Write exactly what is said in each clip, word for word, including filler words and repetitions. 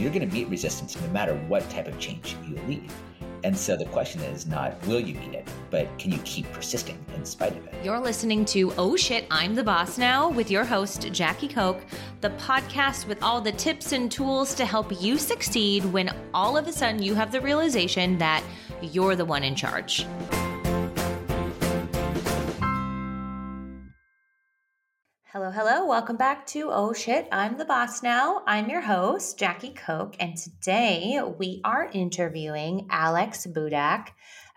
you're going to meet resistance no matter what type of change you lead. And so the question is not, will you meet it, but can you keep persisting in spite of it? You're listening to Oh Shit, I'm the Boss Now with your host, Jackie Koch, the podcast with all the tips and tools to help you succeed when all of a sudden you have the realization that you're the one in charge. Hello, hello. Welcome back to Oh Shit, I'm the Boss Now. I'm your host, Jackie Koch, and today we are interviewing Alex Budak.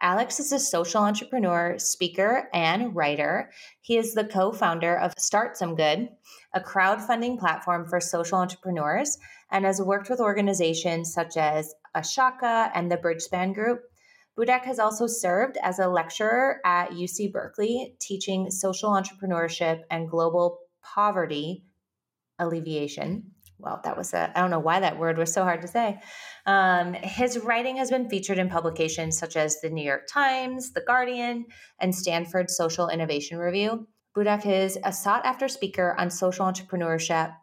Alex is a social entrepreneur, speaker, and writer. He is the co-founder of Start Some Good, a crowdfunding platform for social entrepreneurs, and has worked with organizations such as Ashoka and the Bridgespan Group. Budak has also served as a lecturer at U C Berkeley, teaching social entrepreneurship and global poverty alleviation. Well, that was a, I don't know why that word was so hard to say. Um, his writing has been featured in publications such as the New York Times, The Guardian, and Stanford Social Innovation Review. Budak is a sought-after speaker on social entrepreneurship,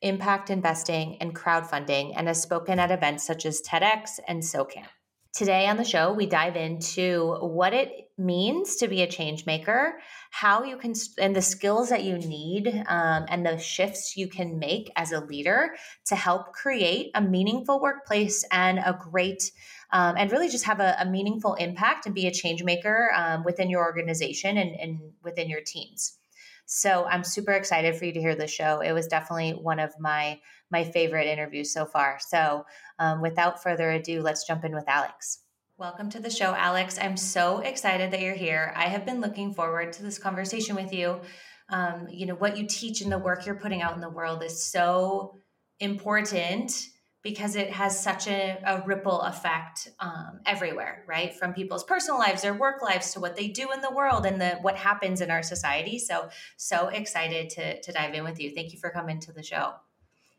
impact investing, and crowdfunding, and has spoken at events such as TEDx and SoCamp. Today on the show, we dive into what it means to be a change maker, how you can, and the skills that you need, um, and the shifts you can make as a leader to help create a meaningful workplace and a great, um, and really just have a, a meaningful impact and be a change maker um, within your organization and, and within your teams. So I'm super excited for you to hear the show. It was definitely one of my my favorite interviews so far. So um, without further ado, let's jump in with Alex. Welcome to the show, Alex. I'm so excited that you're here. I have been looking forward to this conversation with you. Um, you know, what you teach and the work you're putting out in the world is so important because it has such a, a ripple effect um, everywhere, right? From people's personal lives, their work lives, to what they do in the world and the what happens in our society. So, so excited to, to dive in with you. Thank you for coming to the show.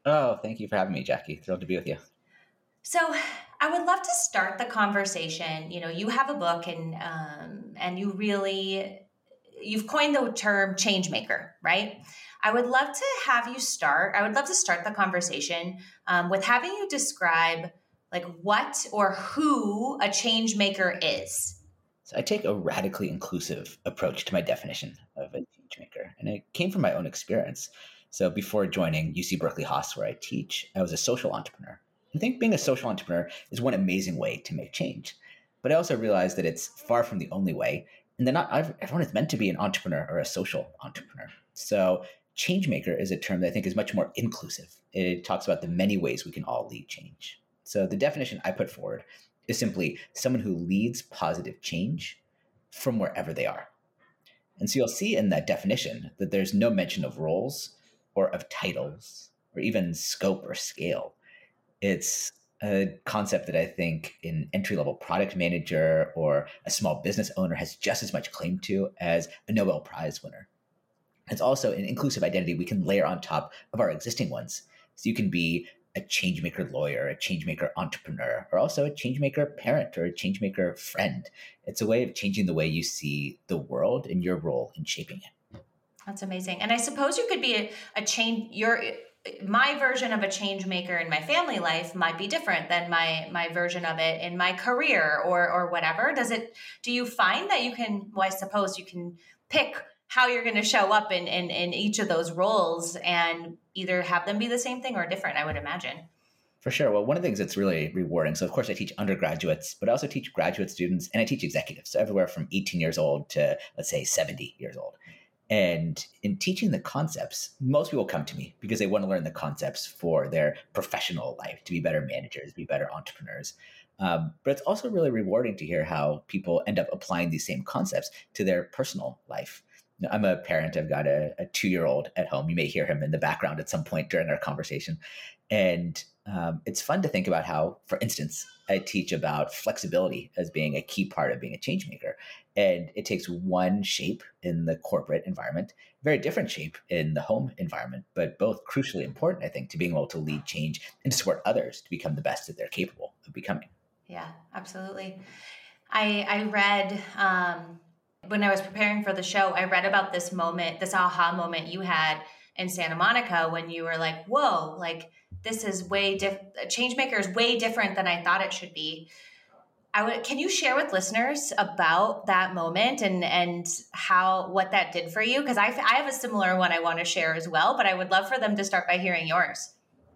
Oh, thank you for having me, Jackie. Thrilled to be with you. So I would love to start the conversation. You know, you have a book and um, and you really, you've coined the term change maker, right? I would love to have you start, I would love to start the conversation um, with having you describe like what or who a change maker is. So I take a radically inclusive approach to my definition of a change maker, and it came from my own experience. So before joining U C Berkeley Haas, where I teach, I was a social entrepreneur. I think being a social entrepreneur is one amazing way to make change, but I also realized that it's far from the only way, and that not everyone is meant to be an entrepreneur or a social entrepreneur. So changemaker is a term that I think is much more inclusive. It talks about the many ways we can all lead change. So the definition I put forward is simply someone who leads positive change from wherever they are. And so you'll see in that definition that there's no mention of roles or of titles or even scope or scale. It's a concept that I think an entry-level product manager or a small business owner has just as much claim to as a Nobel Prize winner. It's also an inclusive identity we can layer on top of our existing ones. So you can be a changemaker lawyer, a changemaker entrepreneur, or also a changemaker parent or a changemaker friend. It's a way of changing the way you see the world and your role in shaping it. That's amazing. And I suppose you could be a, a change, your, my version of a changemaker in my family life might be different than my my version of it in my career or or whatever. Does it, do you find that you can, well, I suppose you can pick how you're going to show up in, in, in each of those roles and either have them be the same thing or different, I would imagine. For sure. Well, one of the things that's really rewarding. So of course I teach undergraduates, but I also teach graduate students and I teach executives. So everywhere from eighteen years old to let's say seventy years old. And in teaching the concepts, most people come to me because they want to learn the concepts for their professional life, to be better managers, be better entrepreneurs. Um, but it's also really rewarding to hear how people end up applying these same concepts to their personal life. I'm a parent. I've got a, a two-year-old at home. You may hear him in the background at some point during our conversation. And um, it's fun to think about how, for instance, I teach about flexibility as being a key part of being a change maker. And it takes one shape in the corporate environment, very different shape in the home environment, but both crucially important, I think, to being able to lead change and to support others to become the best that they're capable of becoming. Yeah, absolutely. I, I read... Um... When I was preparing for the show, I read about this moment, this aha moment you had in Santa Monica when you were like, whoa, like this is way different. Changemaker is way different than I thought it should be. I would, can you share with listeners about that moment and, and how, what that did for you? Because I, I have a similar one I want to share as well, but I would love for them to start by hearing yours.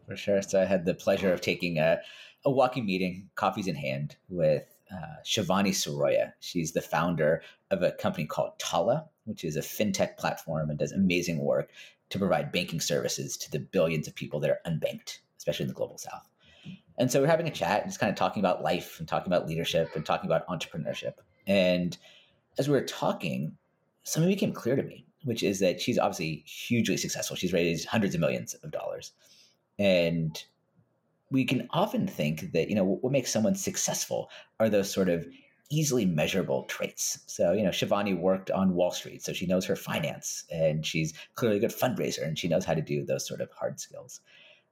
For sure. So I had the pleasure of taking a, a walking meeting, coffees in hand, with uh, Shivani Saroya. She's the founder of a company called Tala, which is a fintech platform and does amazing work to provide banking services to the billions of people that are unbanked, especially in the global south. And so we're having a chat and just kind of talking about life and talking about leadership and talking about entrepreneurship. And as we were talking, something became clear to me, which is that she's obviously hugely successful. She's raised hundreds of millions of dollars. And we can often think that, you know, what makes someone successful are those sort of easily measurable traits. So, you know, Shivani worked on Wall Street, so she knows her finance and she's clearly a good fundraiser and she knows how to do those sort of hard skills.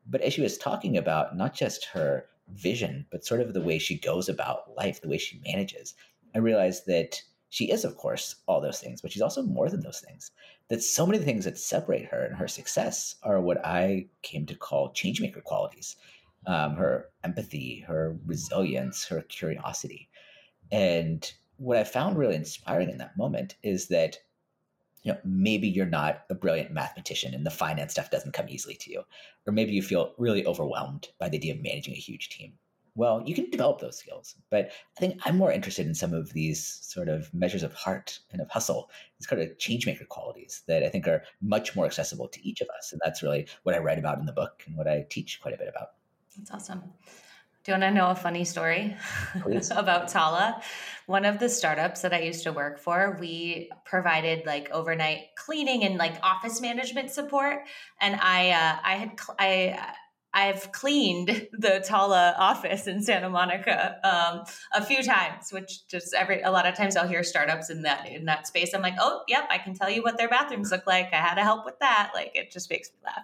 But as she was talking about not just her vision, but sort of the way she goes about life, the way she manages, I realized that she is, of course, all those things, but she's also more than those things. That so many things that separate her and her success are what I came to call changemaker qualities, um, her empathy, her resilience, her curiosity. And what I found really inspiring in that moment is that, you know, maybe you're not a brilliant mathematician and the finance stuff doesn't come easily to you. Or maybe you feel really overwhelmed by the idea of managing a huge team. Well, you can develop those skills, but I think I'm more interested in some of these sort of measures of heart and of hustle, these kind of change maker qualities that I think are much more accessible to each of us. And that's really what I write about in the book and what I teach quite a bit about. That's awesome. Do you want to know a funny story about Tala? One of the startups that I used to work for, we provided like overnight cleaning and like office management support. And I, uh, I had, cl- I, I've cleaned the Tala office in Santa Monica um, a few times, which just every, a lot of times I'll hear startups in that, in that space. I'm like, oh, yep, I can tell you what their bathrooms look like. I had to help with that. Like, it just makes me laugh.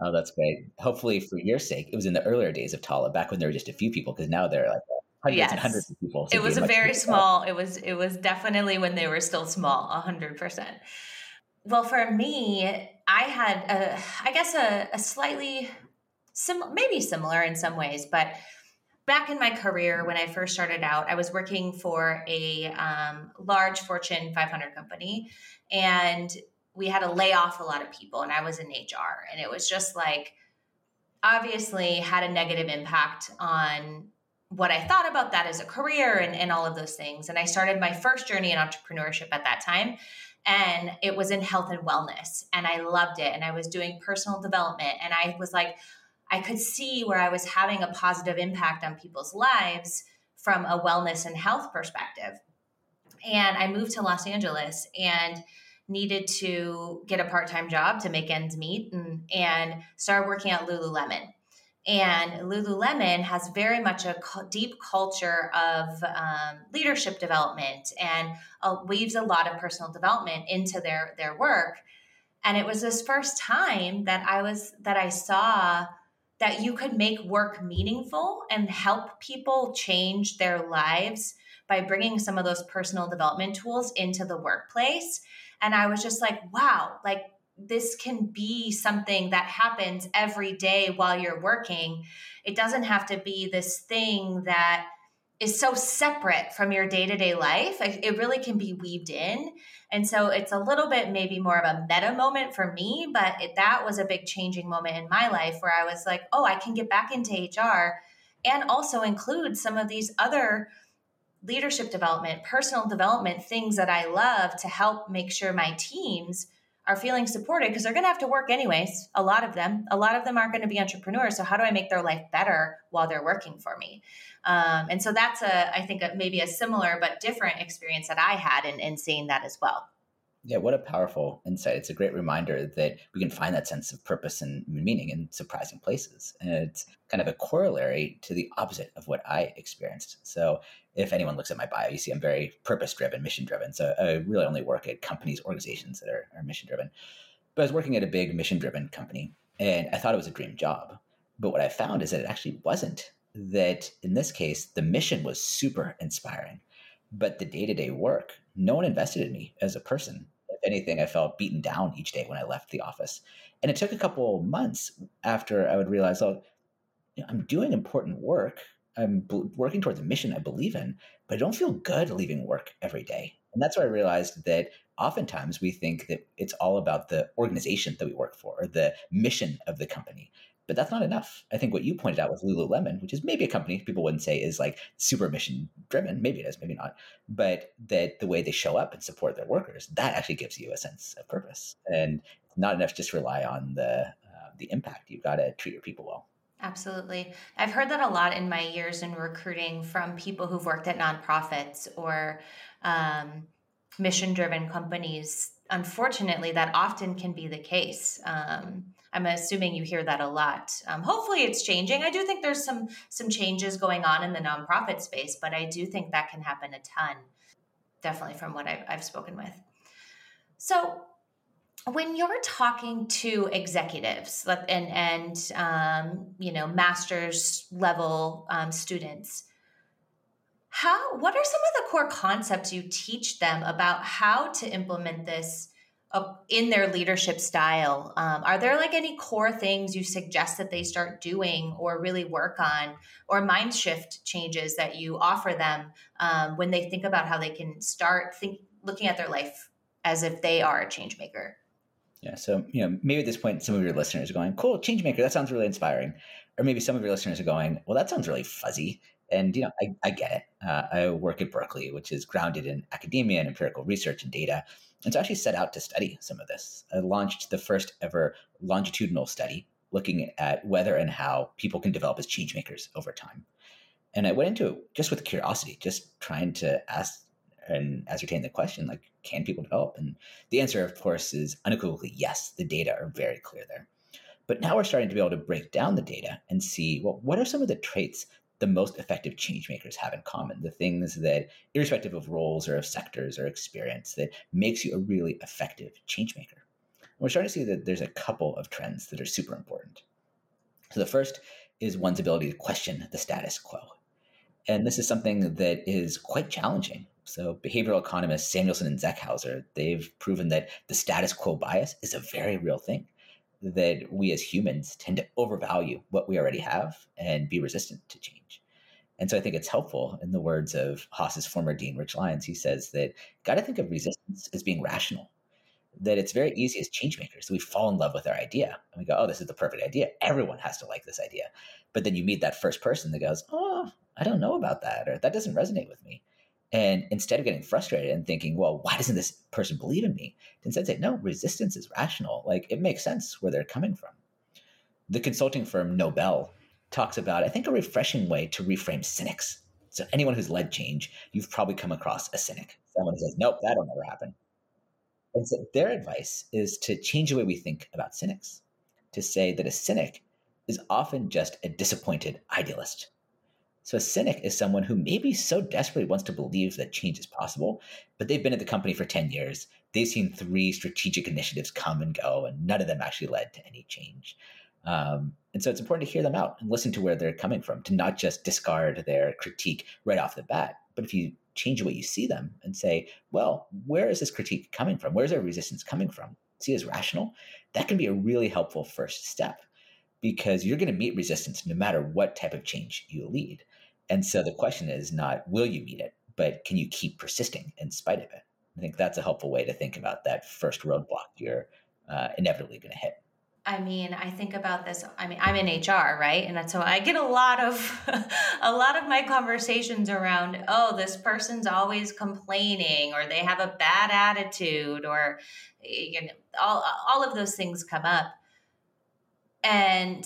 Oh, that's great. Hopefully for your sake, it was in the earlier days of Tala, back when there were just a few people, because now there are like hundreds yes. and hundreds of people. So it was a very small, it was, it was definitely when they were still small, a hundred percent. Well, for me, I had a, I guess a, a slightly similar, maybe similar in some ways, but back in my career, when I first started out, I was working for a um, large Fortune five hundred company, and we had to lay off a lot of people, and I was in H R, and it was just like, obviously had a negative impact on what I thought about that as a career and, and all of those things. And I started my first journey in entrepreneurship at that time, and it was in health and wellness, and I loved it. And I was doing personal development, and I was like, I could see where I was having a positive impact on people's lives from a wellness and health perspective. And I moved to Los Angeles and needed to get a part-time job to make ends meet, and, and started working at Lululemon. And Lululemon has very much a cu- deep culture of um, leadership development and uh, weaves a lot of personal development into their, their work. And it was this first time that I was, that I saw that you could make work meaningful and help people change their lives by bringing some of those personal development tools into the workplace. And I was just like, wow, like this can be something that happens every day while you're working. It doesn't have to be this thing that is so separate from your day-to-day life. It really can be weaved in. And so it's a little bit maybe more of a meta moment for me, but it, that was a big changing moment in my life where I was like, oh, I can get back into H R and also include some of these other leadership development, personal development, things that I love to help make sure my teams are feeling supported, because they're going to have to work anyways. A lot of them, a lot of them aren't going to be entrepreneurs. So how do I make their life better while they're working for me? Um, and so that's a, I think a, maybe a similar but different experience that I had in, in seeing that as well. Yeah. What a powerful insight. It's a great reminder that we can find that sense of purpose and meaning in surprising places. And it's kind of a corollary to the opposite of what I experienced. So if anyone looks at my bio, you see I'm very purpose-driven, mission-driven. So I really only work at companies, organizations that are, are mission-driven. But I was working at a big mission-driven company, and I thought it was a dream job. But what I found is that it actually wasn't. That in this case, the mission was super inspiring. But the day-to-day work, no one invested in me as a person. anything, I felt beaten down each day when I left the office. And it took a couple months after I would realize, oh, you know, I'm doing important work. I'm b- working towards a mission I believe in, but I don't feel good leaving work every day. And that's where I realized that oftentimes we think that it's all about the organization that we work for or the mission of the company. But that's not enough. I think what you pointed out with Lululemon, which is maybe a company people wouldn't say is like super mission driven, maybe it is, maybe not, but that the way they show up and support their workers, that actually gives you a sense of purpose. And it's not enough to just rely on the uh, the impact. You've got to treat your people well. Absolutely. I've heard that a lot in my years in recruiting from people who've worked at nonprofits or um, mission-driven companies. Unfortunately, that often can be the case. Um, I'm assuming you hear that a lot. Um, hopefully it's changing. I do think there's some some changes going on in the nonprofit space, but I do think that can happen a ton, definitely from what I've, I've spoken with. So when you're talking to executives and, and um, you know, master's level um, students, how, what are some of the core concepts you teach them about how to implement this uh, in their leadership style? Um, are there like any core things you suggest that they start doing or really work on, or mind shift changes that you offer them um, when they think about how they can start think, looking at their life as if they are a change maker? Yeah. So, you know, maybe at this point, some of your listeners are going, cool, change maker, that sounds really inspiring. Or maybe some of your listeners are going, well, that sounds really fuzzy. And, you know, I, I get it. Uh, I work at Berkeley, which is grounded in academia and empirical research and data. And so I actually set out to study some of this. I launched the first ever longitudinal study looking at whether and how people can develop as change makers over time. And I went into it just with curiosity, just trying to ask and ascertain the question, like, can people develop? And the answer, of course, is unequivocally yes. The data are very clear there. But now we're starting to be able to break down the data and see, well, what are some of the traits the most effective change makers have in common, the things that, irrespective of roles or of sectors or experience, that makes you a really effective change maker? And we're starting to see that there's a couple of trends that are super important. So the first is one's ability to question the status quo. And this is something that is quite challenging. So behavioral economists Samuelson and Zeckhauser, they've proven that the status quo bias is a very real thing, that we as humans tend to overvalue what we already have and be resistant to change. And so I think it's helpful, in the words of Haas's former dean, Rich Lyons, he says that got to think of resistance as being rational, that it's very easy as change makers that we fall in love with our idea and we go, oh, this is the perfect idea. Everyone has to like this idea. But then you meet that first person that goes, oh, I don't know about that, or that doesn't resonate with me. And instead of getting frustrated and thinking, well, why doesn't this person believe in me? Instead say, no, resistance is rational. Like, it makes sense where they're coming from. The consulting firm Nobel talks about, I think, a refreshing way to reframe cynics. So anyone who's led change, you've probably come across a cynic. Someone who says, nope, that'll never happen. And so their advice is to change the way we think about cynics, to say that a cynic is often just a disappointed idealist. So a cynic is someone who maybe so desperately wants to believe that change is possible, but they've been at the company for ten years. They've seen three strategic initiatives come and go, and none of them actually led to any change. Um, and so it's important to hear them out and listen to where they're coming from, to not just discard their critique right off the bat. But if you change the way you see them and say, well, where is this critique coming from? Where's their resistance coming from? See it as rational. That can be a really helpful first step, because you're going to meet resistance no matter what type of change you lead. And so the question is not, will you meet it, but can you keep persisting in spite of it? I think that's a helpful way to think about that first roadblock you're uh, inevitably going to hit. I mean, I think about this. I mean, I'm in H R, right? And so I get a lot of a lot of my conversations around, oh, this person's always complaining, or they have a bad attitude, or you know, all all of those things come up. And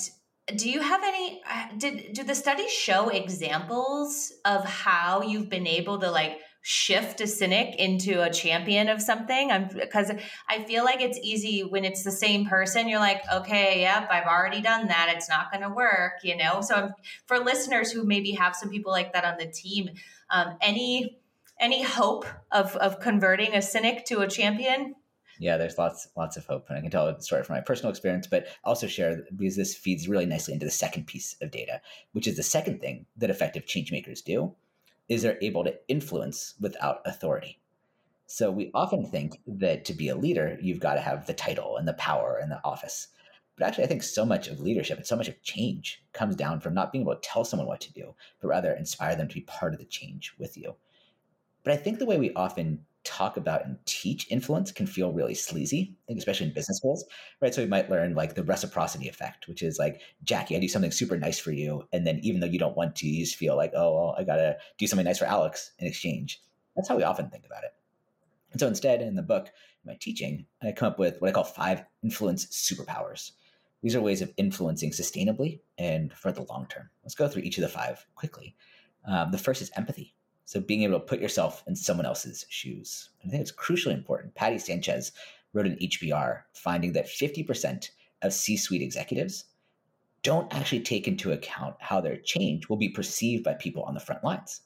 do you have any, did, do the studies show examples of how you've been able to like shift a cynic into a champion of something? I'm, because I feel like it's easy when it's the same person, you're like, okay, yep, I've already done that. It's not going to work, you know? So I'm, for listeners who maybe have some people like that on the team, um, any, any hope of, of converting a cynic to a champion? Yeah, there's lots lots of hope. And I can tell a story from my personal experience, but also share, because this feeds really nicely into the second piece of data, which is the second thing that effective change makers do, is they're able to influence without authority. So we often think that to be a leader, you've got to have the title and the power and the office. But actually, I think so much of leadership and so much of change comes down from not being able to tell someone what to do, but rather inspire them to be part of the change with you. But I think the way we often talk about and teach influence can feel really sleazy, I think, especially in business schools, right? So we might learn like the reciprocity effect, which is like, Jackie, I do something super nice for you. And then even though you don't want to, you just feel like, oh, well, I got to do something nice for Alex in exchange. That's how we often think about it. And so instead, in the book, in my teaching, I come up with what I call five influence superpowers. These are ways of influencing sustainably and for the long term. Let's go through each of the five quickly. Um, the first is empathy. So being able to put yourself in someone else's shoes. And I think it's crucially important. Patty Sanchez wrote an H B R finding that fifty percent of C-suite executives don't actually take into account how their change will be perceived by people on the front lines.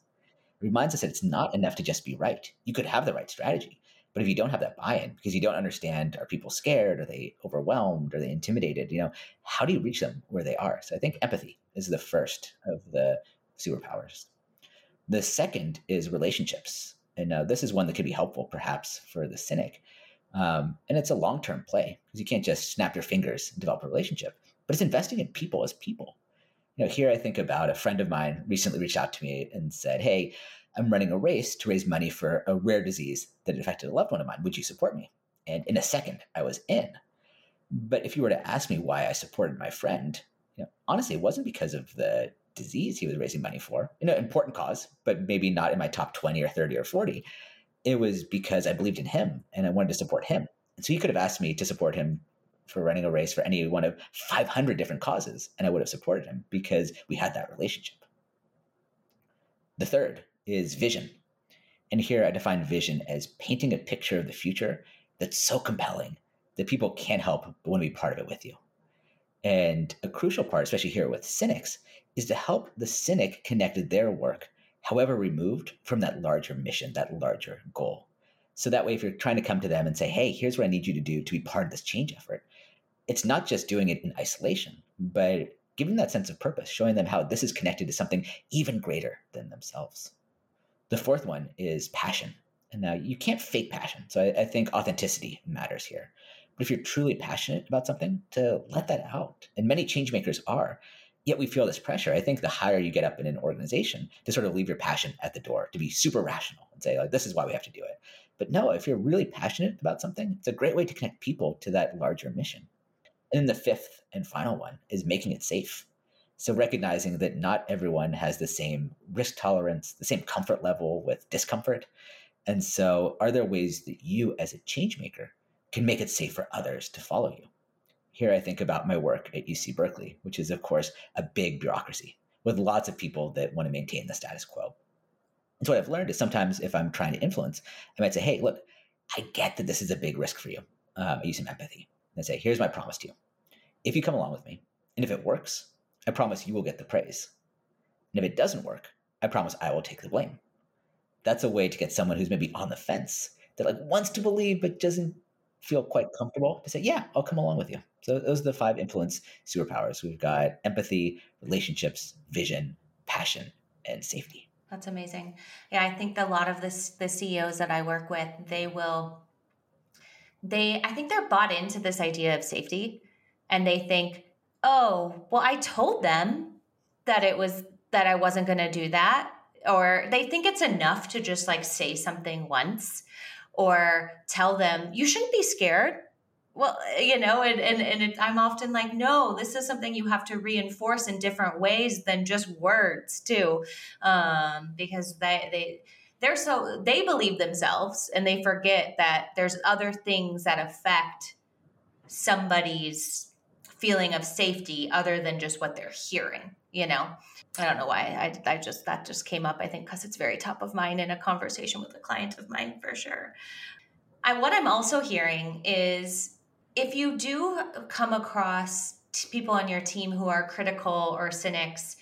It reminds us that it's not enough to just be right. You could have the right strategy, but if you don't have that buy-in because you don't understand, are people scared? Are they overwhelmed? Are they intimidated? You know, how do you reach them where they are? So I think empathy is the first of the superpowers. The second is relationships. And uh, this is one that could be helpful perhaps for the cynic. Um, and it's a long-term play because you can't just snap your fingers and develop a relationship, but it's investing in people as people. You know, here I think about a friend of mine recently reached out to me and said, hey, I'm running a race to raise money for a rare disease that affected a loved one of mine. Would you support me? And in a second, I was in. But if you were to ask me why I supported my friend, you know, honestly, it wasn't because of the disease he was raising money for, an important cause, but maybe not in my top twenty or thirty or forty. It was because I believed in him and I wanted to support him. And so he could have asked me to support him for running a race for any one of five hundred different causes, and I would have supported him because we had that relationship. The third is vision. And here I define vision as painting a picture of the future that's so compelling that people can't help but want to be part of it with you. And a crucial part, especially here with cynics, is to help the cynic connect their work, however removed from that larger mission, that larger goal. So that way, if you're trying to come to them and say, hey, here's what I need you to do to be part of this change effort, it's not just doing it in isolation, but giving that sense of purpose, showing them how this is connected to something even greater than themselves. The fourth one is passion. And now you can't fake passion. So I, I think authenticity matters here. But if you're truly passionate about something, to let that out. And many changemakers are. Yet we feel this pressure. I think the higher you get up in an organization, to sort of leave your passion at the door, to be super rational and say, like, this is why we have to do it. But no, if you're really passionate about something, it's a great way to connect people to that larger mission. And then the fifth and final one is making it safe. So recognizing that not everyone has the same risk tolerance, the same comfort level with discomfort. And so are there ways that you as a changemaker can make it safe for others to follow you? Here I think about my work at U C Berkeley, which is, of course, a big bureaucracy with lots of people that want to maintain the status quo. And so what I've learned is sometimes if I'm trying to influence, I might say, hey, look, I get that this is a big risk for you. Um, I use some empathy. And I say, here's my promise to you. If you come along with me, and if it works, I promise you will get the praise. And if it doesn't work, I promise I will take the blame. That's a way to get someone who's maybe on the fence that like wants to believe but doesn't feel quite comfortable to say, yeah, I'll come along with you. So those are the five influence superpowers. We've got empathy, relationships, vision, passion, and safety. That's amazing. Yeah, I think that a lot of this, the C E Os that I work with, they will, they, I think they're bought into this idea of safety and they think, oh, well, I told them that it was, that I wasn't going to do that. Or they think it's enough to just like say something once. Or tell them, you shouldn't be scared. Well, you know, and, and, and it, I'm often like, no, this is something you have to reinforce in different ways than just words too. Um, because they, they, they're so, they believe themselves and they forget that there's other things that affect somebody's feeling of safety other than just what they're hearing, you know? I don't know why I, I just, that just came up, I think, because it's very top of mind in a conversation with a client of mine for sure. I, what I'm also hearing is if you do come across t- people on your team who are critical or cynics,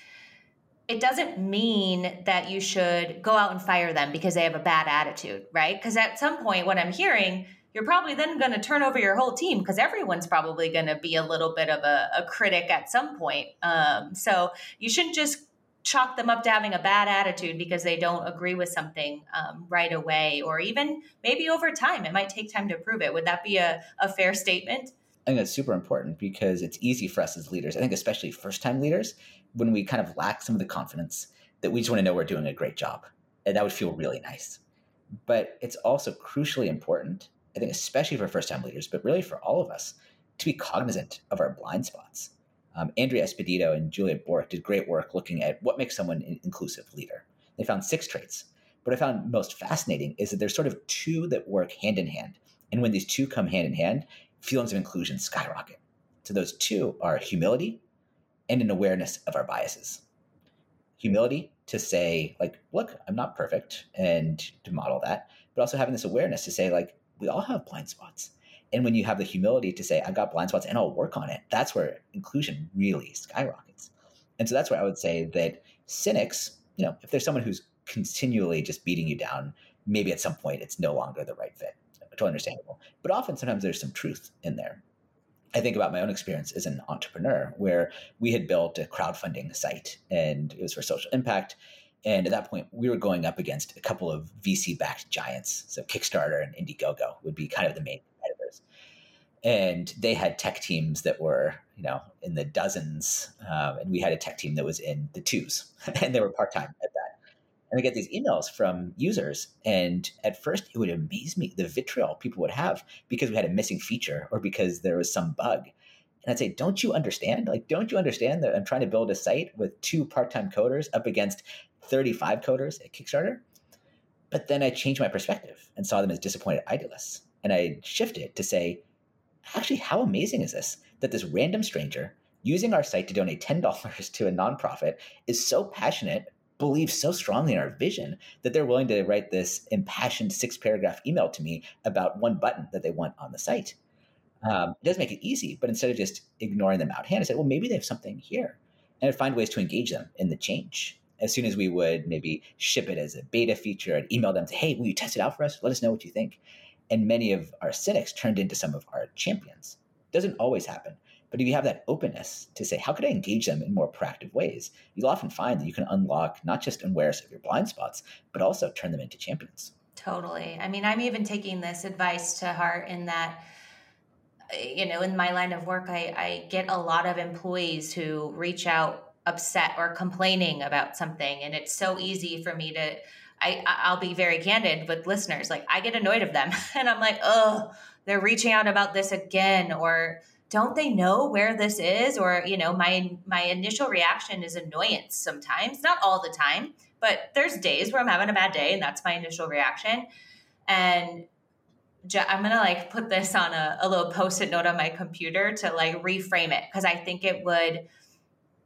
it doesn't mean that you should go out and fire them because they have a bad attitude, right? Because at some point what I'm hearing, you're probably then going to turn over your whole team because everyone's probably going to be a little bit of a, a critic at some point. Um, so you shouldn't just chalk them up to having a bad attitude because they don't agree with something um, right away, or even maybe over time. It might take time to prove it. Would that be a, a fair statement? I think that's super important because it's easy for us as leaders, I think especially first-time leaders, when we kind of lack some of the confidence that we just want to know we're doing a great job. And that would feel really nice. But it's also crucially important, I think especially for first-time leaders, but really for all of us, to be cognizant of our blind spots. Um, Andrea Espedito and Julia Bork did great work looking at what makes someone an inclusive leader. They found six traits. What I found most fascinating is that there's sort of two that work hand in hand. And when these two come hand in hand, feelings of inclusion skyrocket. So those two are humility and an awareness of our biases. Humility to say, like, look, I'm not perfect, and to model that, but also having this awareness to say, like, we all have blind spots. And when you have the humility to say, I've got blind spots and I'll work on it, that's where inclusion really skyrockets. And so that's where I would say that cynics, you know, if there's someone who's continually just beating you down, maybe at some point it's no longer the right fit. Totally understandable. But often sometimes there's some truth in there. I think about my own experience as an entrepreneur where we had built a crowdfunding site and it was for social impact. And at that point, we were going up against a couple of V C-backed giants. So Kickstarter and Indiegogo would be kind of the main competitors. And they had tech teams that were, you know, in the dozens. Um, and we had a tech team that was in the twos. And they were part-time at that. And I get these emails from users. And at first, it would amaze me, the vitriol people would have because we had a missing feature or because there was some bug. And I'd say, don't you understand? Like, don't you understand that I'm trying to build a site with two part-time coders up against thirty-five coders at Kickstarter? But then I changed my perspective and saw them as disappointed idealists. And I shifted to say, actually, how amazing is this that this random stranger using our site to donate ten dollars to a nonprofit is so passionate, believes so strongly in our vision that they're willing to write this impassioned six-paragraph email to me about one button that they want on the site. Um, it does make it easy, but instead of just ignoring them out hand, I said, well, maybe they have something here. And I'd find ways to engage them in the change. As soon as we would maybe ship it as a beta feature and email them, to, hey, will you test it out for us? Let us know what you think. And many of our cynics turned into some of our champions. Doesn't always happen. But if you have that openness to say, how could I engage them in more proactive ways? You'll often find that you can unlock not just awareness of your blind spots, but also turn them into champions. Totally. I mean, I'm even taking this advice to heart in that, you know, in my line of work, I, I get a lot of employees who reach out upset or complaining about something. And it's so easy for me to, I, I'll be very candid with listeners. Like, I get annoyed of them and I'm like, oh, they're reaching out about this again, or don't they know where this is? Or, you know, my, my initial reaction is annoyance sometimes, not all the time, but there's days where I'm having a bad day and that's my initial reaction. And I'm going to like put this on a, a little post-it note on my computer to like reframe it. Cause I think it would,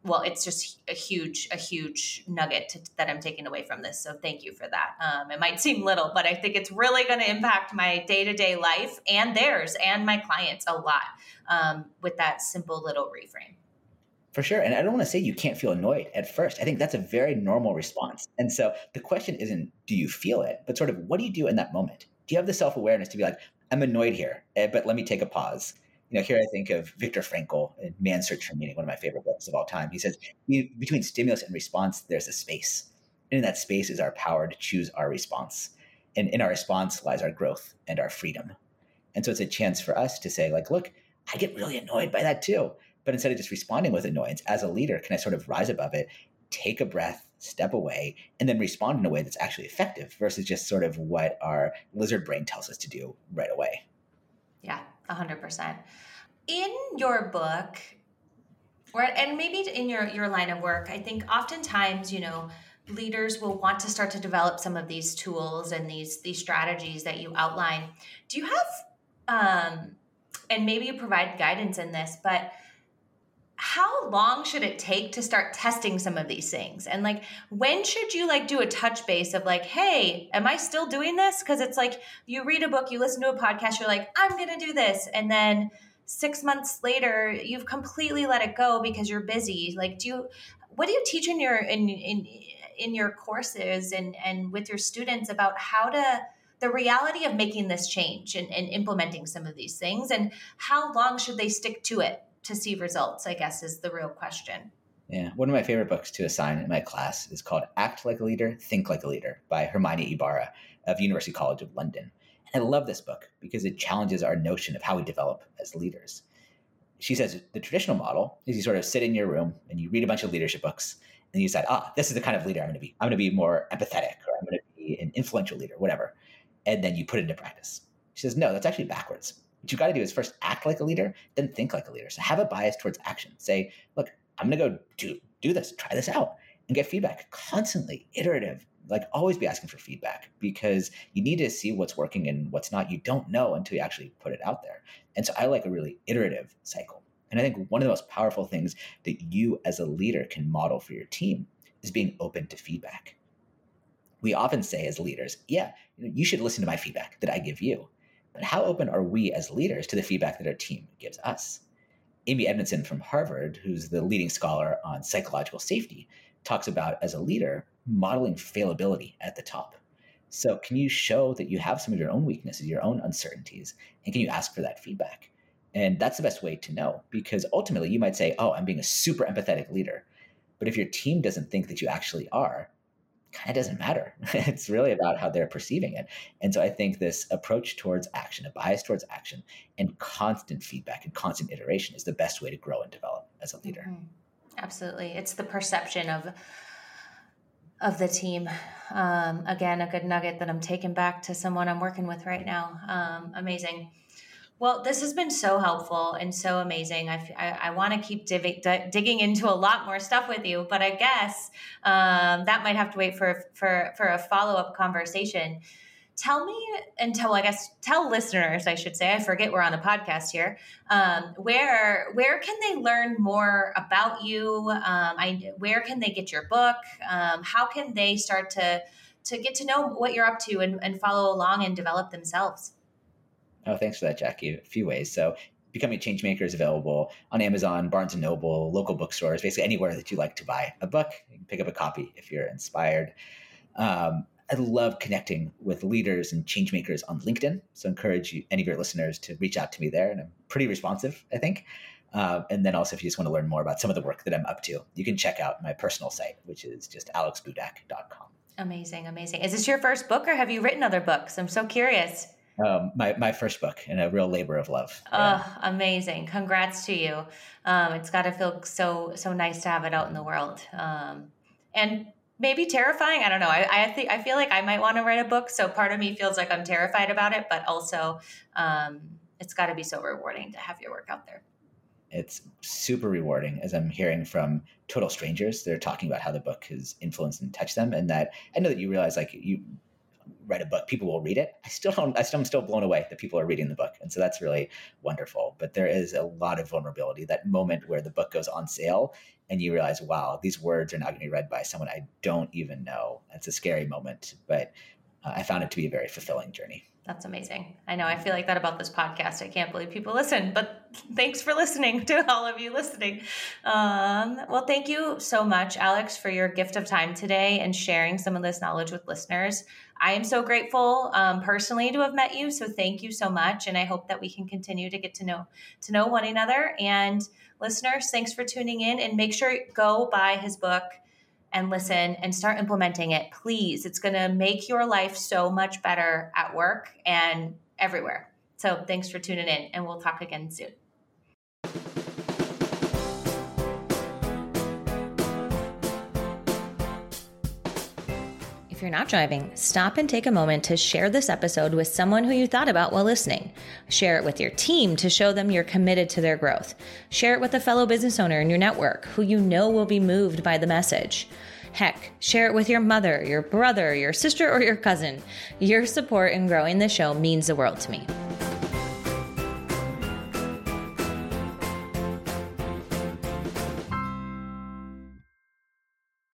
well, it's just a huge, a huge nugget to, that I'm taking away from this. So thank you for that. Um, it might seem little, but I think it's really going to impact my day-to-day life and theirs and my clients a lot um, with that simple little reframe. For sure. And I don't want to say you can't feel annoyed at first. I think that's a very normal response. And so the question isn't, do you feel it? But sort of, what do you do in that moment? Do you have the self-awareness to be like, I'm annoyed here, but let me take a pause. You know, here I think of Viktor Frankl in Man's Search for Meaning, one of my favorite books of all time. He says, between stimulus and response, there's a space. And in that space is our power to choose our response. And in our response lies our growth and our freedom. And so it's a chance for us to say, like, look, I get really annoyed by that too. But instead of just responding with annoyance, as a leader, can I sort of rise above it, take a breath, step away, and then respond in a way that's actually effective versus just sort of what our lizard brain tells us to do right away. Yeah. A hundred percent. In your book, or and maybe in your, your line of work, I think oftentimes, you know, leaders will want to start to develop some of these tools and these, these strategies that you outline. Do you have, um, and maybe you provide guidance in this, but how long should it take to start testing some of these things? And like, when should you like do a touch base of like, hey, am I still doing this? Cause it's like, you read a book, you listen to a podcast, you're like, I'm going to do this. And then six months later, you've completely let it go because you're busy. Like, do you, what do you teach in your, in, in, in your courses and, and with your students about how to, the reality of making this change and, and implementing some of these things, and how long should they stick to it to see results, I guess, is the real question. Yeah. One of my favorite books to assign in my class is called Act Like a Leader, Think Like a Leader by Hermione Ibarra of University College of London. And I love this book because it challenges our notion of how we develop as leaders. She says the traditional model is you sort of sit in your room and you read a bunch of leadership books and you decide, ah, this is the kind of leader I'm going to be. I'm going to be more empathetic, or I'm going to be an influential leader, whatever. And then you put it into practice. She says, no, that's actually backwards. What you got to do is first act like a leader, then think like a leader. So have a bias towards action. Say, look, I'm going to go do, do this, try this out, and get feedback constantly, iterative, like always be asking for feedback because you need to see what's working and what's not. You don't know until you actually put it out there. And so I like a really iterative cycle. And I think one of the most powerful things that you as a leader can model for your team is being open to feedback. We often say as leaders, yeah, you should listen to my feedback that I give you. But how open are we as leaders to the feedback that our team gives us? Amy Edmondson from Harvard, who's the leading scholar on psychological safety, talks about, as a leader, modeling failability at the top. So can you show that you have some of your own weaknesses, your own uncertainties, and can you ask for that feedback? And that's the best way to know, because ultimately you might say, oh, I'm being a super empathetic leader. But if your team doesn't think that you actually are, kind of doesn't matter. It's really about how they're perceiving it. And so I think this approach towards action, a bias towards action, and constant feedback and constant iteration is the best way to grow and develop as a leader. Mm-hmm. Absolutely. It's the perception of of the team. Um, again, a good nugget that I'm taking back to someone I'm working with right now. Um, amazing. Well, this has been so helpful and so amazing. I, I, I want to keep div- d- digging into a lot more stuff with you, but I guess um, that might have to wait for, for, for a follow-up conversation. Tell me, and tell, I guess, tell listeners, I should say, I forget we're on a podcast here, um, where where can they learn more about you? Um, I, where can they get your book? Um, how can they start to to get to know what you're up to and, and follow along and develop themselves? Oh, thanks for that, Jackie. A few ways. So Becoming a Changemaker is available on Amazon, Barnes and Noble, local bookstores, basically anywhere that you like to buy a book. You can pick up a copy if you're inspired. Um, I love connecting with leaders and changemakers on LinkedIn. So I encourage you, any of your listeners, to reach out to me there. And I'm pretty responsive, I think. Uh, and then also, if you just want to learn more about some of the work that I'm up to, you can check out my personal site, which is just alex budak dot com. Amazing, amazing. Is this your first book or have you written other books? I'm so curious. Um, my, my first book, and a real labor of love. Yeah. Oh, amazing. Congrats to you. Um, it's got to feel so, so nice to have it out in the world. Um, and maybe terrifying. I don't know. I, I think, I feel like I might want to write a book. So part of me feels like I'm terrified about it, but also, um, it's got to be so rewarding to have your work out there. It's super rewarding, as I'm hearing from total strangers. They're talking about how the book has influenced and touched them. And that I know that you realize, like, you read a book, people will read it. I still don't, I still, I'm still blown away that people are reading the book. And so that's really wonderful. But there is a lot of vulnerability, that moment where the book goes on sale and you realize, wow, these words are now going to be read by someone I don't even know. It's a scary moment, but uh, I found it to be a very fulfilling journey. That's amazing. I know. I feel like that about this podcast. I can't believe people listen, but thanks for listening to all of you listening. Um, well, thank you so much, Alex, for your gift of time today and sharing some of this knowledge with listeners. I am so grateful um, personally to have met you. So thank you so much. And I hope that we can continue to get to know, to know one another. And listeners, thanks for tuning in, and make sure you go buy his book and listen and start implementing it, please. It's going to make your life so much better at work and everywhere. So thanks for tuning in, and we'll talk again soon. If you're not driving, stop and take a moment to share this episode with someone who you thought about while listening. Share it with your team to show them you're committed to their growth. Share it with a fellow business owner in your network who you know will be moved by the message. Heck, share it with your mother, your brother, your sister, or your cousin. Your support in growing the show means the world to me.